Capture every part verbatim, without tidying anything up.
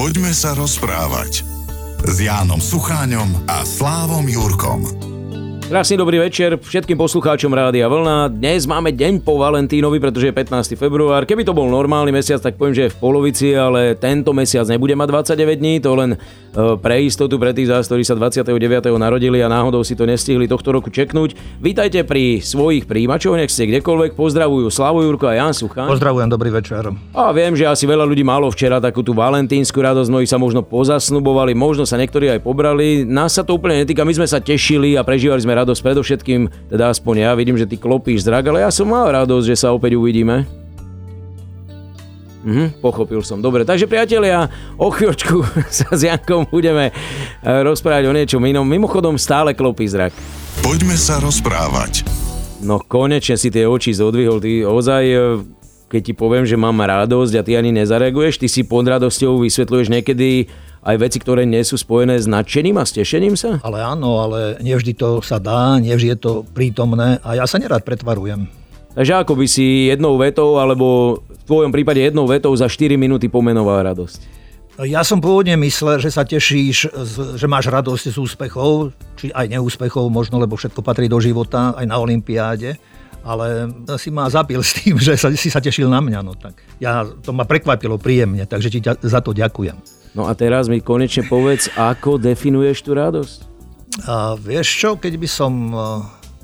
Poďme sa rozprávať s Jánom Sucháňom a Slávom Jurkom. Krásny dobrý večer všetkým poslucháčom Rádia Vlna. Dnes máme deň po Valentínovi, pretože je pätnásteho februára. Keby to bol normálny mesiac, tak poviem, že je v polovici, ale tento mesiac nebude mať dvadsaťdeväť dní. To len pre istotu pre tých z vás, ktorí sa dvadsiateho deviateho narodili a náhodou si to nestihli tohto roku čeknúť. Vítajte pri svojich príjimačoch, nech ste kdekoľvek. Pozdravujú Slavo Jurko a Ján Sucháň. Pozdravujem, dobrý večer. A viem, že asi veľa ľudí malo včera takú tú valentínsku radosť, mnohí sa možno pozasnubovali, možno sa niektorí aj pobrali. Nás sa to úplne netýka, my sme sa tešili a prežívali sme radosť predovšetkým, teda aspoň ja vidím, že ty klopíš zrak, ale ja som mal radosť, že sa opäť uvidíme. Mhm, pochopil som. Dobre, takže priatelia, o chvíľočku sa s Jankom budeme rozprávať o niečom inom. Mimochodom stále klopí zrak. Poďme sa rozprávať. No konečne si tie oči zodvihol. Ty ozaj, keď ti poviem, že mám radosť a ty ani nezareaguješ, ty si pod radosťou vysvetľuješ niekedy aj veci, ktoré nie sú spojené s nadšením a stešením sa? Ale áno, ale nevždy to sa dá, nevždy je to prítomné a ja sa nerád pretvarujem. Takže ako by si jednou vetou, alebo v tvojom prípade jednou vetou za štyri minúty pomenoval radosť? Ja som pôvodne myslel, že sa tešíš, že máš radosť z úspechov, či aj neúspechov možno, lebo všetko patrí do života, aj na olympiáde. Ale si ma zapil s tým, že si sa tešil na mňa. No tak. Ja, to ma prekvapilo príjemne, takže ti za to ďakujem. No a teraz mi konečne povedz, ako definuješ tú radosť? A vieš čo, keď by som...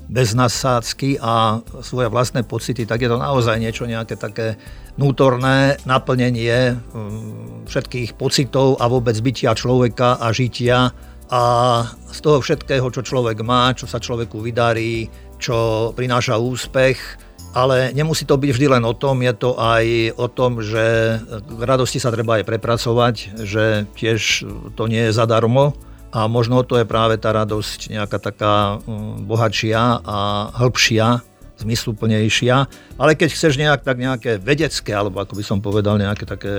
bez nasádzky a svoje vlastné pocity, tak je to naozaj niečo nejaké také vnútorné naplnenie všetkých pocitov a vôbec bytia človeka a žitia a z toho všetkého, čo človek má, čo sa človeku vydarí, čo prináša úspech. Ale nemusí to byť vždy len o tom, je to aj o tom, že k radosti sa treba aj prepracovať, že tiež to nie je zadarmo. A možno to je práve tá radosť nejaká taká bohatšia a hĺbšia, zmysluplnejšia. Ale keď chceš nejak tak nejaké vedecké, alebo ako by som povedal, nejaké také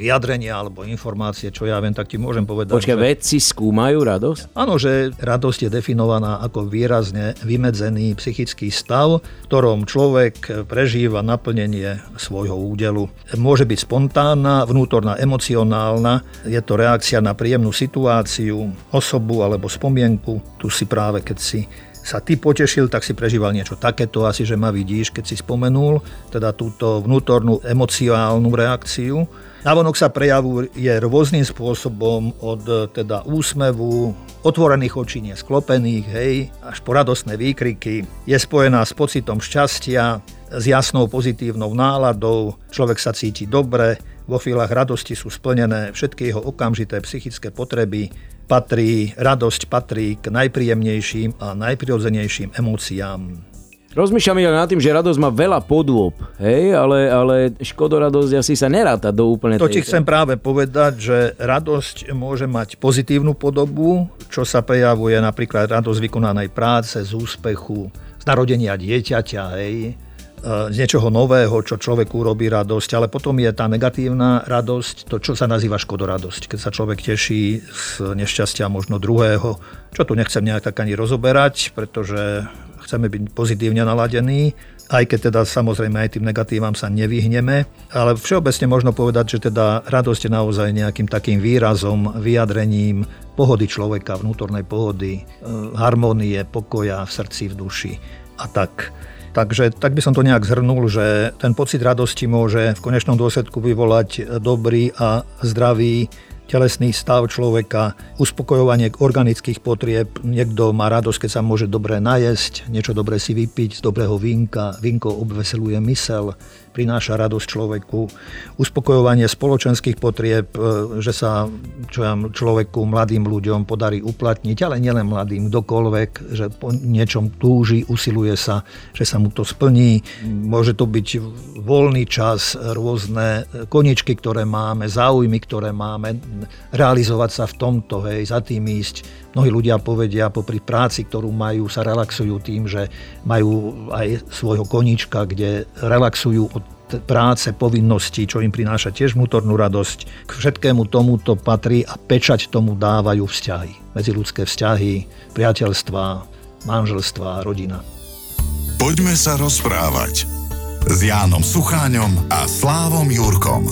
vyjadrenia alebo informácie, čo ja viem, tak ti môžem povedať. Počkaj, že... vedci skúmajú radosť? Áno, že radosť je definovaná ako výrazne vymedzený psychický stav, v ktorom človek prežíva naplnenie svojho údelu. Môže byť spontánna, vnútorná, emocionálna. Je to reakcia na príjemnú situáciu, osobu alebo spomienku. Tu si práve, keď si sa ty potešil, tak si prežíval niečo takéto, asi že ma vidíš, keď si spomenul, teda túto vnútornú emocionálnu reakciu. Navonok sa prejavuje rôznym spôsobom od teda úsmevu, otvorených očí, nesklopených, hej, až po radosné výkriky. Je spojená s pocitom šťastia, s jasnou pozitívnou náladou, človek sa cíti dobre, vo chvíľach radosti sú splnené všetky jeho okamžité psychické potreby, patrí, radosť patrí k najpríjemnejším a najprirodzenejším emóciám. Rozmýšľam ja nad tým, že radosť má veľa podôb, hej, ale, ale škodoradosť asi sa neráta do úplne... To ti chcem práve povedať, že radosť môže mať pozitívnu podobu, čo sa prejavuje napríklad radosť vykonanej práce, z úspechu, z narodenia dieťaťa, hej, z niečoho nového, čo človeku robí radosť, ale potom je tá negatívna radosť, to čo sa nazýva škodoradosť, keď sa človek teší z nešťastia možno druhého, čo tu nechcem nejak tak ani rozoberať, pretože chceme byť pozitívne naladení, aj keď teda samozrejme aj tým negatívam sa nevyhneme, ale všeobecne možno povedať, že teda radosť je naozaj nejakým takým výrazom, vyjadrením pohody človeka, vnútornej pohody, harmonie, pokoja v srdci, v duši a tak. Takže tak by som to nejak zhrnul, že ten pocit radosti môže v konečnom dôsledku vyvolať dobrý a zdravý telesný stav človeka, uspokojovanie organických potrieb. Niekto má radosť, keď sa môže dobre najesť, niečo dobre si vypiť z dobrého vínka, vínko obveseluje mysel, prináša radosť človeku, uspokojovanie spoločenských potrieb, že sa človeku, mladým ľuďom podarí uplatniť, ale nielen mladým, kdokoľvek, že po niečom túži, usiluje sa, že sa mu to splní. Môže to byť voľný čas, rôzne koničky, ktoré máme, záujmy, ktoré máme, realizovať sa v tomto, hej, za tým ísť. Mnohí ľudia povedia, popri práci, ktorú majú, sa relaxujú tým, že majú aj svojho koníčka, kde relaxujú od práce, povinnosti, čo im prináša tiež vnútornú radosť. K všetkému tomuto patrí a pečať tomu dávajú vzťahy. Medziľudské vzťahy, priateľstvá, manželstvá, rodina. Poďme sa rozprávať s Jánom Sucháňom a Slávom Jurkom.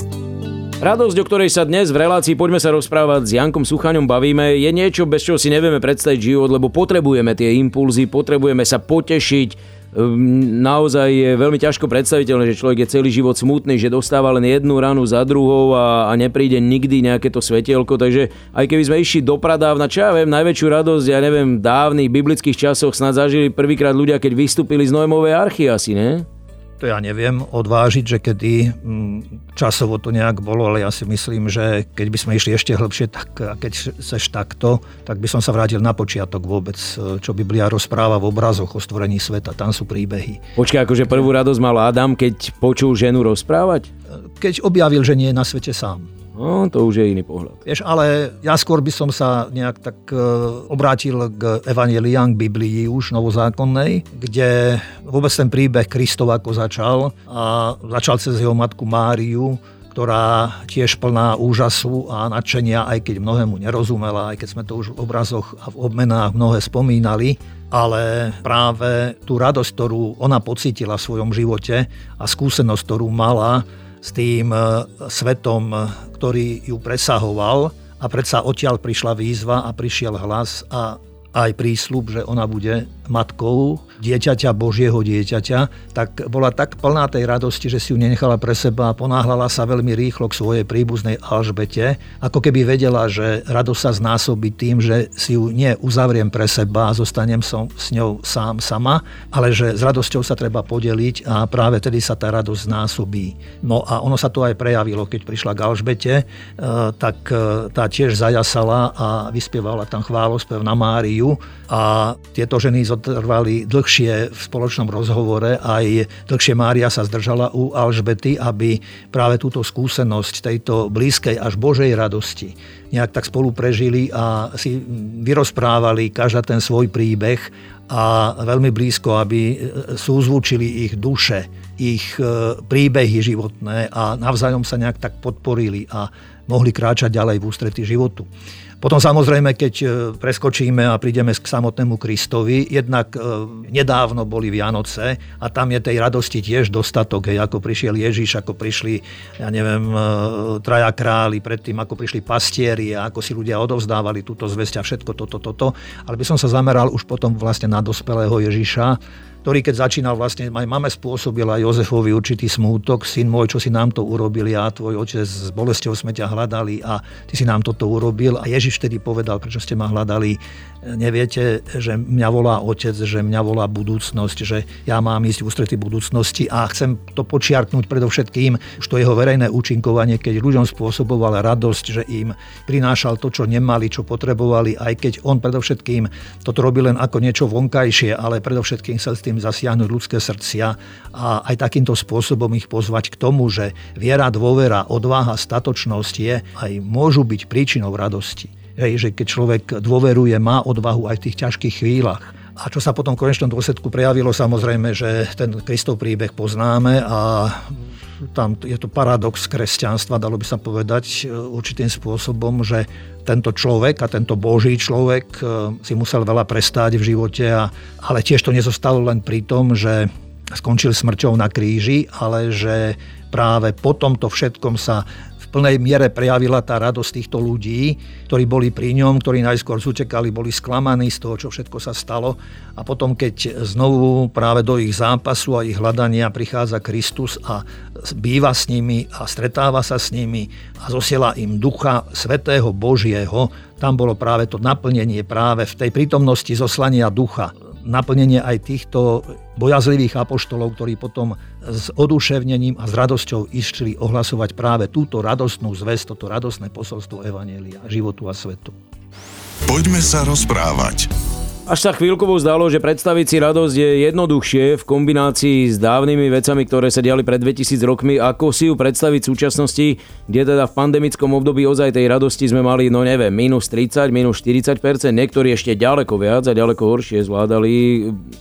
Radosť, o ktorej sa dnes v relácii Poďme sa rozprávať s Jankom Sucháňom bavíme, je niečo, bez čoho si nevieme predstaviť život, lebo potrebujeme tie impulzy, potrebujeme sa potešiť. Naozaj je veľmi ťažko predstaviteľné, že človek je celý život smutný, že dostáva len jednu ranu za druhou a, a nepríde nikdy nejaké to svetielko, takže aj keby sme išli do pradávna, čo ja viem, najväčšiu radosť, ja neviem, v dávnych biblických časoch snad zažili prvýkrát ľudia, keď vystúpili z Noemovej archy asi, ne? To ja neviem odvážiť, že kedy časovo to nejak bolo, ale ja si myslím, že keď by sme išli ešte hlbšie, tak keď seš takto, tak by som sa vrátil na počiatok vôbec, čo Biblia rozpráva v obrazoch o stvorení sveta. Tam sú príbehy. Počkaj, akože prvú radosť mal Adam, keď počul ženu rozprávať? Keď objavil, že nie je na svete sám. No, to už je iný pohľad. Vieš, ale ja skôr by som sa nejak tak obrátil k Evanjeliám, k Biblii už novozákonnej, kde vôbec ten príbeh Kristov ako začal a začal cez jeho matku Máriu, ktorá tiež plná úžasu a nadšenia, aj keď mnohému nerozumela, aj keď sme to už v obrazoch a v obmenách mnohé spomínali, ale práve tú radosť, ktorú ona pocítila v svojom živote a skúsenosť, ktorú mala, s tým svetom, ktorý ju presahoval a predsa odtiaľ prišla výzva a prišiel hlas a aj prísľub, že ona bude matkou dieťaťa, Božieho dieťaťa, tak bola tak plná tej radosti, že si ju nenechala pre seba a ponáhľala sa veľmi rýchlo k svojej príbuznej Alžbete, ako keby vedela, že radosť sa znásobí tým, že si ju neuzavriem pre seba a zostanem som s ňou sám sama, ale že s radosťou sa treba podeliť a práve tedy sa tá radosť znásobí. No a ono sa to aj prejavilo, keď prišla k Alžbete, tak tá tiež zajasala a vyspievala tam chválospev na Máriu, a tieto ženy zotrvali dlhšie v spoločnom rozhovore, aj dlhšie Mária sa zdržala u Alžbety, aby práve túto skúsenosť tejto blízkej až Božej radosti nejak tak spolu prežili a si vyrozprávali každá ten svoj príbeh a veľmi blízko, aby súzvučili ich duše, ich príbehy životné a navzájom sa nejak tak podporili a mohli kráčať ďalej v ústretí životu. Potom samozrejme, keď preskočíme a prídeme k samotnému Kristovi, jednak nedávno boli Vianoce a tam je tej radosti tiež dostatok, hej, ako prišiel Ježiš, ako prišli, ja neviem, traja králi, predtým ako prišli pastieri a ako si ľudia odovzdávali túto zvesť a všetko toto, toto. Ale by som sa zameral už potom vlastne na dospelého Ježiša, ktorý keď začínal vlastne, aj mame spôsobila Jozefovi určitý smútok, syn môj, čo si nám to urobil, ja tvoj otec s bolesťou sme ťa hľadali a ty si nám toto urobil. A Ježiš vtedy povedal, prečo ste ma hľadali, neviete, že mňa volá otec, že mňa volá budúcnosť, že ja mám ísť v ústrety budúcnosti a chcem to počiarknúť predovšetkým, už to jeho verejné účinkovanie, keď ľuďom spôsoboval radosť, že im prinášal to, čo nemali, čo potrebovali, aj keď on predovšetkým toto robil len ako niečo vonkajšie, ale predovšetkým sa s tým zasiahnuť ľudské srdcia a aj takýmto spôsobom ich pozvať k tomu, že viera, dôvera, odvaha, statočnosť je aj môžu byť príčinou radosti. Hej, že keď človek dôveruje, má odvahu aj v tých ťažkých chvíľach. A čo sa potom v konečnom dôsledku prejavilo, samozrejme, že ten Kristov príbeh poznáme a tam je to paradox kresťanstva, dalo by sa povedať určitým spôsobom, že tento človek a tento Boží človek si musel veľa prestáť v živote, a, ale tiež to nezostalo len pri tom, že skončil smrťou na kríži, ale že práve po tomto všetkom sa v plnej miere prejavila tá radosť týchto ľudí, ktorí boli pri ňom, ktorí najskôr utekali, boli sklamaní z toho, čo všetko sa stalo. A potom, keď znovu práve do ich zápasu a ich hľadania prichádza Kristus a býva s nimi a stretáva sa s nimi a zosiela im Ducha Svätého Božieho, tam bolo práve to naplnenie práve v tej prítomnosti zoslania Ducha. Naplnenie aj týchto bojazlivých apoštolov, ktorí potom s oduševnením a s radosťou išli ohlasovať práve túto radostnú zvesť, toto radostné posolstvo Evanjelia, životu a svetu. Poďme sa rozprávať. Až sa chvíľkovo zdalo, že predstaviť si radosť je jednoduchšie v kombinácii s dávnymi vecami, ktoré sa diali pred dvetisíc rokmi, ako si ju predstaviť v súčasnosti, kde teda v pandemickom období ozaj tej radosti sme mali, no neviem, mínus tridsať, mínus štyridsať percent, niektorí ešte ďaleko viac a ďaleko horšie zvládali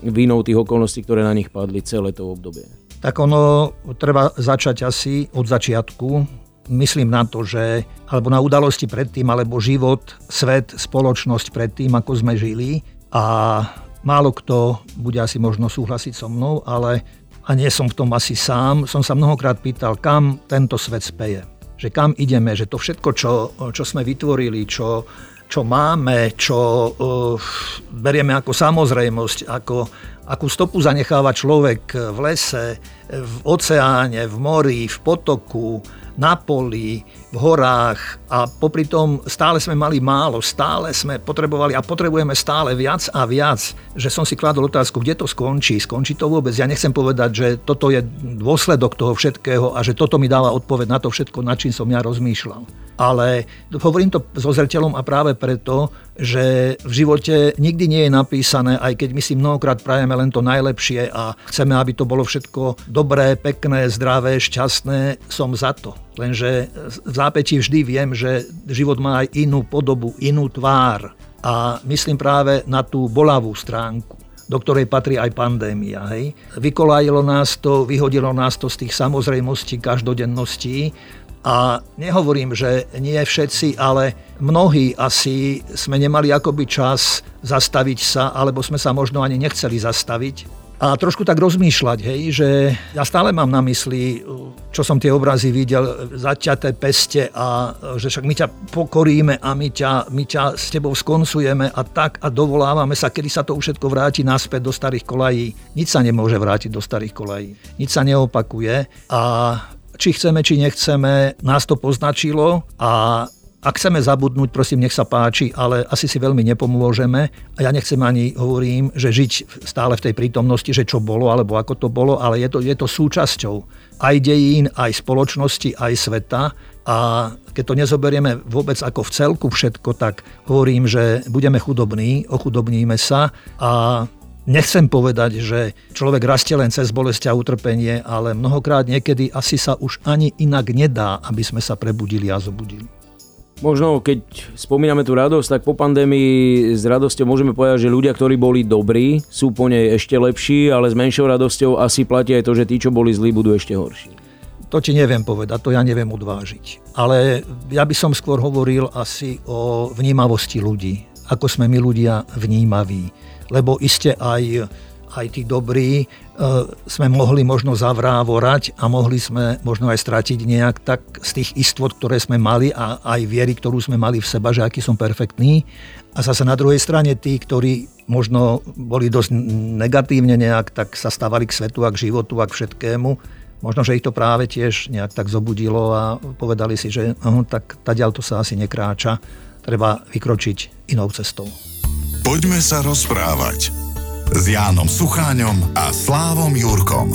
vinou tých okolností, ktoré na nich padli celé to obdobie. Tak ono treba začať asi od začiatku. Myslím na to, že alebo na udalosti predtým, alebo život, svet, spoločnosť predtým, ako sme žili. A málo kto bude asi možno súhlasiť so mnou, ale a nie som v tom asi sám, som sa mnohokrát pýtal, kam tento svet speje. že kam ideme, že to všetko, čo, čo sme vytvorili, čo, čo máme, čo uh, berieme ako samozrejmosť, ako, akú stopu zanecháva človek v lese, v oceáne, v mori, v potoku, na poli, v horách a popri tom stále sme mali málo, stále sme potrebovali a potrebujeme stále viac a viac, že som si kladol otázku, kde to skončí, skončí to vôbec. Ja nechcem povedať, že toto je dôsledok toho všetkého a že toto mi dáva odpoveď na to všetko, nad čím som ja rozmýšľal. Ale hovorím to so zreteľom a práve preto, že v živote nikdy nie je napísané, aj keď my si mnohokrát prajeme len to najlepšie a chceme, aby to bolo všetko dobré, pekné, zdravé, šťastné, som za to. Lenže v zápäti vždy viem, že život má aj inú podobu, inú tvár a myslím práve na tú bolavú stránku, do ktorej patrí aj pandémia. Hej? Vykolajilo nás to, vyhodilo nás to z tých samozrejmostí, každodenností. A nehovorím, že nie všetci, ale mnohí asi sme nemali akoby čas zastaviť sa, alebo sme sa možno ani nechceli zastaviť. A trošku tak rozmýšľať, hej, že ja stále mám na mysli, čo som tie obrazy videl, zaťaté peste a že však my ťa pokoríme a my ťa, my ťa s tebou skoncujeme a tak a dovolávame sa, kedy sa to všetko vráti naspäť do starých kolají. Nič sa nemôže vrátiť do starých kolají. Nič sa neopakuje a či chceme, či nechceme, nás to poznačilo a ak chceme zabudnúť, prosím, nech sa páči, ale asi si veľmi nepomôžeme a ja nechcem ani, hovorím, že žiť stále v tej prítomnosti, že čo bolo alebo ako to bolo, ale je to, je to súčasťou aj dejín, aj spoločnosti, aj sveta a keď to nezoberieme vôbec ako v celku všetko, tak hovorím, že budeme chudobní, ochudobníme sa a nechcem povedať, že človek rastie len cez bolesť a utrpenie, ale mnohokrát niekedy asi sa už ani inak nedá, aby sme sa prebudili a zobudili. Možno, keď spomíname tú radosť, tak po pandémii s radosťou môžeme povedať, že ľudia, ktorí boli dobrí, sú po nej ešte lepší, ale s menšou radosťou asi platí aj to, že tí, čo boli zlí, budú ešte horší. To ti neviem povedať, to ja neviem odvážiť. Ale ja by som skôr hovoril asi o vnímavosti ľudí, ako sme my ľudia vnímaví. Lebo iste aj, aj tí dobrí e, sme mohli možno zavrávorať a mohli sme možno aj stratiť nejak tak z tých istot, ktoré sme mali a aj viery, ktorú sme mali v seba, že aký som perfektný. A zase na druhej strane tí, ktorí možno boli dosť negatívne nejak, tak sa stávali k svetu a k životu a k všetkému. Možno, že ich to práve tiež nejak tak zobudilo a povedali si, že aha, tak tadiaľ to sa asi nekráča, treba vykročiť inou cestou. Poďme sa rozprávať s Jánom Sucháňom a Slávom Jurkom.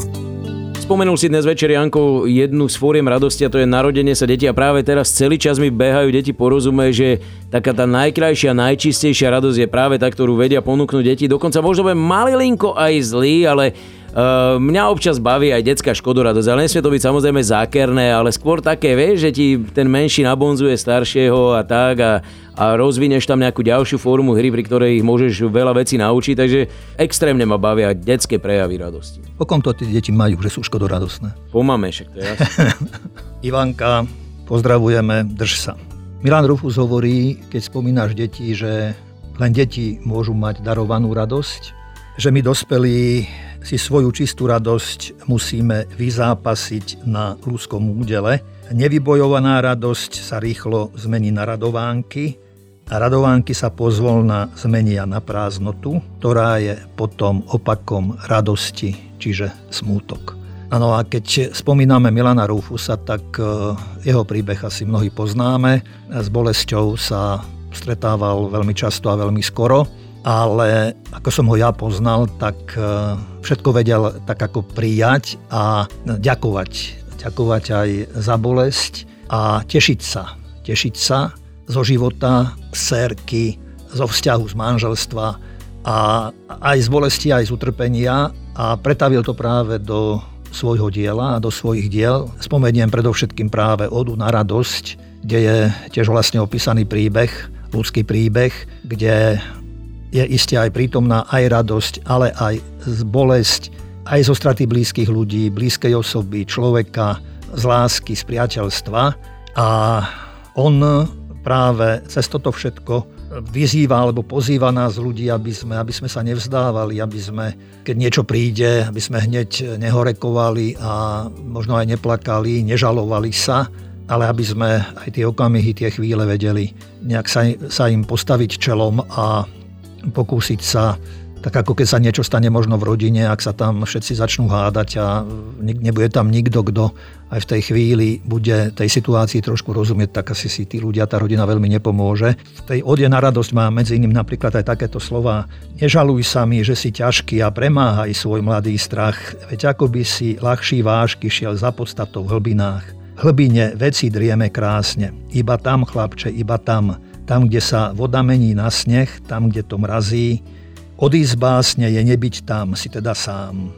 Spomenul si dnes večer, Janko, jednu z fóriem radosti a to je narodenie sa detí a práve teraz celý čas mi behajú deti po rozume, že taká tá najkrajšia, najčistejšia radosť je práve tá, ktorú vedia ponúknuť deti. Dokonca možno by malilinko aj zlý, ale uh, mňa občas baví aj detská škodoradosť. Ale nesmie to byť samozrejme zákerné, ale skôr také, vieš, že ti ten menší nabonzuje staršieho a tak a a rozvineš tam nejakú ďalšiu formu hry, pri ktorej ich môžeš veľa vecí naučiť, takže extrémne ma bavia detské prejavy radosti. Po kom to tí deti majú, že sú škodoradosné? Po mame, však to je jasné. Ivanka, pozdravujeme, drž sa. Milan Rufus hovorí, keď spomínaš deti, že len deti môžu mať darovanú radosť, že my dospelí si svoju čistú radosť musíme vyzápasiť na ľudskom údele. Nevybojovaná radosť sa rýchlo zmení na radovánky, a radovánky sa pozvolna zmenia na prázdnotu, ktorá je potom opakom radosti, čiže smútok. Áno, a keď spomíname Milana Rufusa, tak jeho príbeh asi mnohí poznáme. S bolesťou sa stretával veľmi často a veľmi skoro, ale ako som ho ja poznal, tak všetko vedel tak ako prijať a ďakovať. Ďakovať aj za bolesť a tešiť sa. Tešiť sa zo života, z cerky, zo vzťahu, z manželstva a aj z bolesti, aj z utrpenia a pretavil to práve do svojho diela a do svojich diel. Spomeniem predovšetkým práve Odu na radosť, kde je tiež vlastne opísaný príbeh, ľudský príbeh, kde je iste aj prítomná aj radosť, ale aj bolesť, aj zo straty blízkych ľudí, blízkej osoby, človeka, z lásky, z priateľstva. A on práve cez toto všetko vyzýva alebo pozýva nás ľudí, aby sme, aby sme sa nevzdávali, aby sme, keď niečo príde, aby sme hneď nehorekovali a možno aj neplakali, nežalovali sa, ale aby sme aj tie okamihy, tie chvíle vedeli nejak sa, sa im postaviť čelom a pokúsiť sa, tak ako keď sa niečo stane možno v rodine, ak sa tam všetci začnú hádať a nebude tam nikto, kto aj v tej chvíli bude tej situácii trošku rozumieť, tak asi si tí ľudia, tá rodina veľmi nepomôže. V tej Ode na radosť má medzi iným napríklad aj takéto slová: nežaluj sa mi, že si ťažký, a premáhaj svoj mladý strach, veď ako by si ľahší vážky šiel za podstatou v hlbinách. Hlbine veci drieme krásne, iba tam, chlapče, iba tam, tam, kde sa voda mení na sneh, tam, kde to mrazí. Odísť básne je nebyť tam, si teda sám.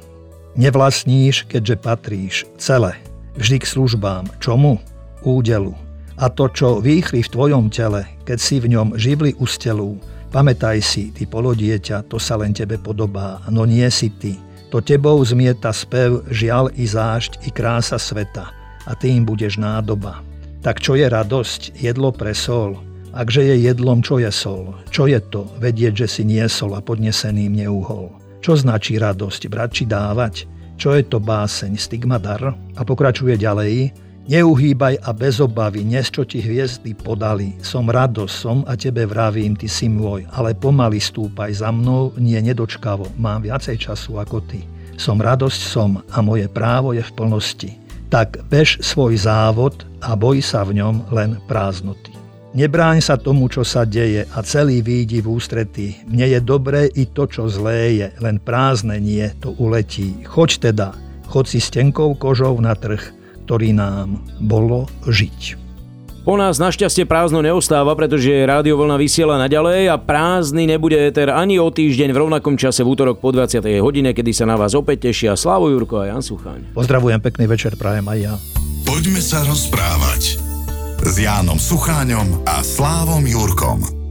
Nevlastníš, keďže patríš celé, vždy k službám, čomu? Údelu. A to, čo výchli v tvojom tele, keď si v ňom živli ustelú, pamätaj si, ty polodieťa, to sa len tebe podobá, no nie si ty. To tebou zmieta spev, žial i zášť, i krása sveta, a ty im budeš nádoba. Tak čo je radosť, jedlo pre sol? Akže je jedlom, čo je sol? Čo je to vedieť, že si niesol a podneseným neuhol? Čo značí radosť, brať či dávať? Čo je to báseň, stigma, dar? A pokračuje ďalej: neuhýbaj a bez obavy, nes čo ti hviezdy podali. Som radosť, som a tebe vravím, ty si môj, ale pomaly stúpaj za mnou, nie nedočkavo, mám viacej času ako ty. Som radosť, som a moje právo je v plnosti. Tak bež svoj závod a boj sa v ňom len prázdnoty. Nebráň sa tomu, čo sa deje, a celý výjdi v ústretí. Mne je dobré i to, čo zlé je, len prázdne nie, to uletí. Choď teda, choď si s tenkou kožou na trh, ktorý nám bolo žiť. Po nás našťastie prázdno neostáva, pretože Rádio Vlna vysiela naďalej a prázdny nebude éter ani o týždeň v rovnakom čase v útorok po dvadsiatej hodine, kedy sa na vás opäť tešia Slavo Jurko a Ján Sucháň. Pozdravujem, pekný večer prajem aj ja. Poďme sa rozprávať s Jánom Sucháňom a Slávom Jurkom.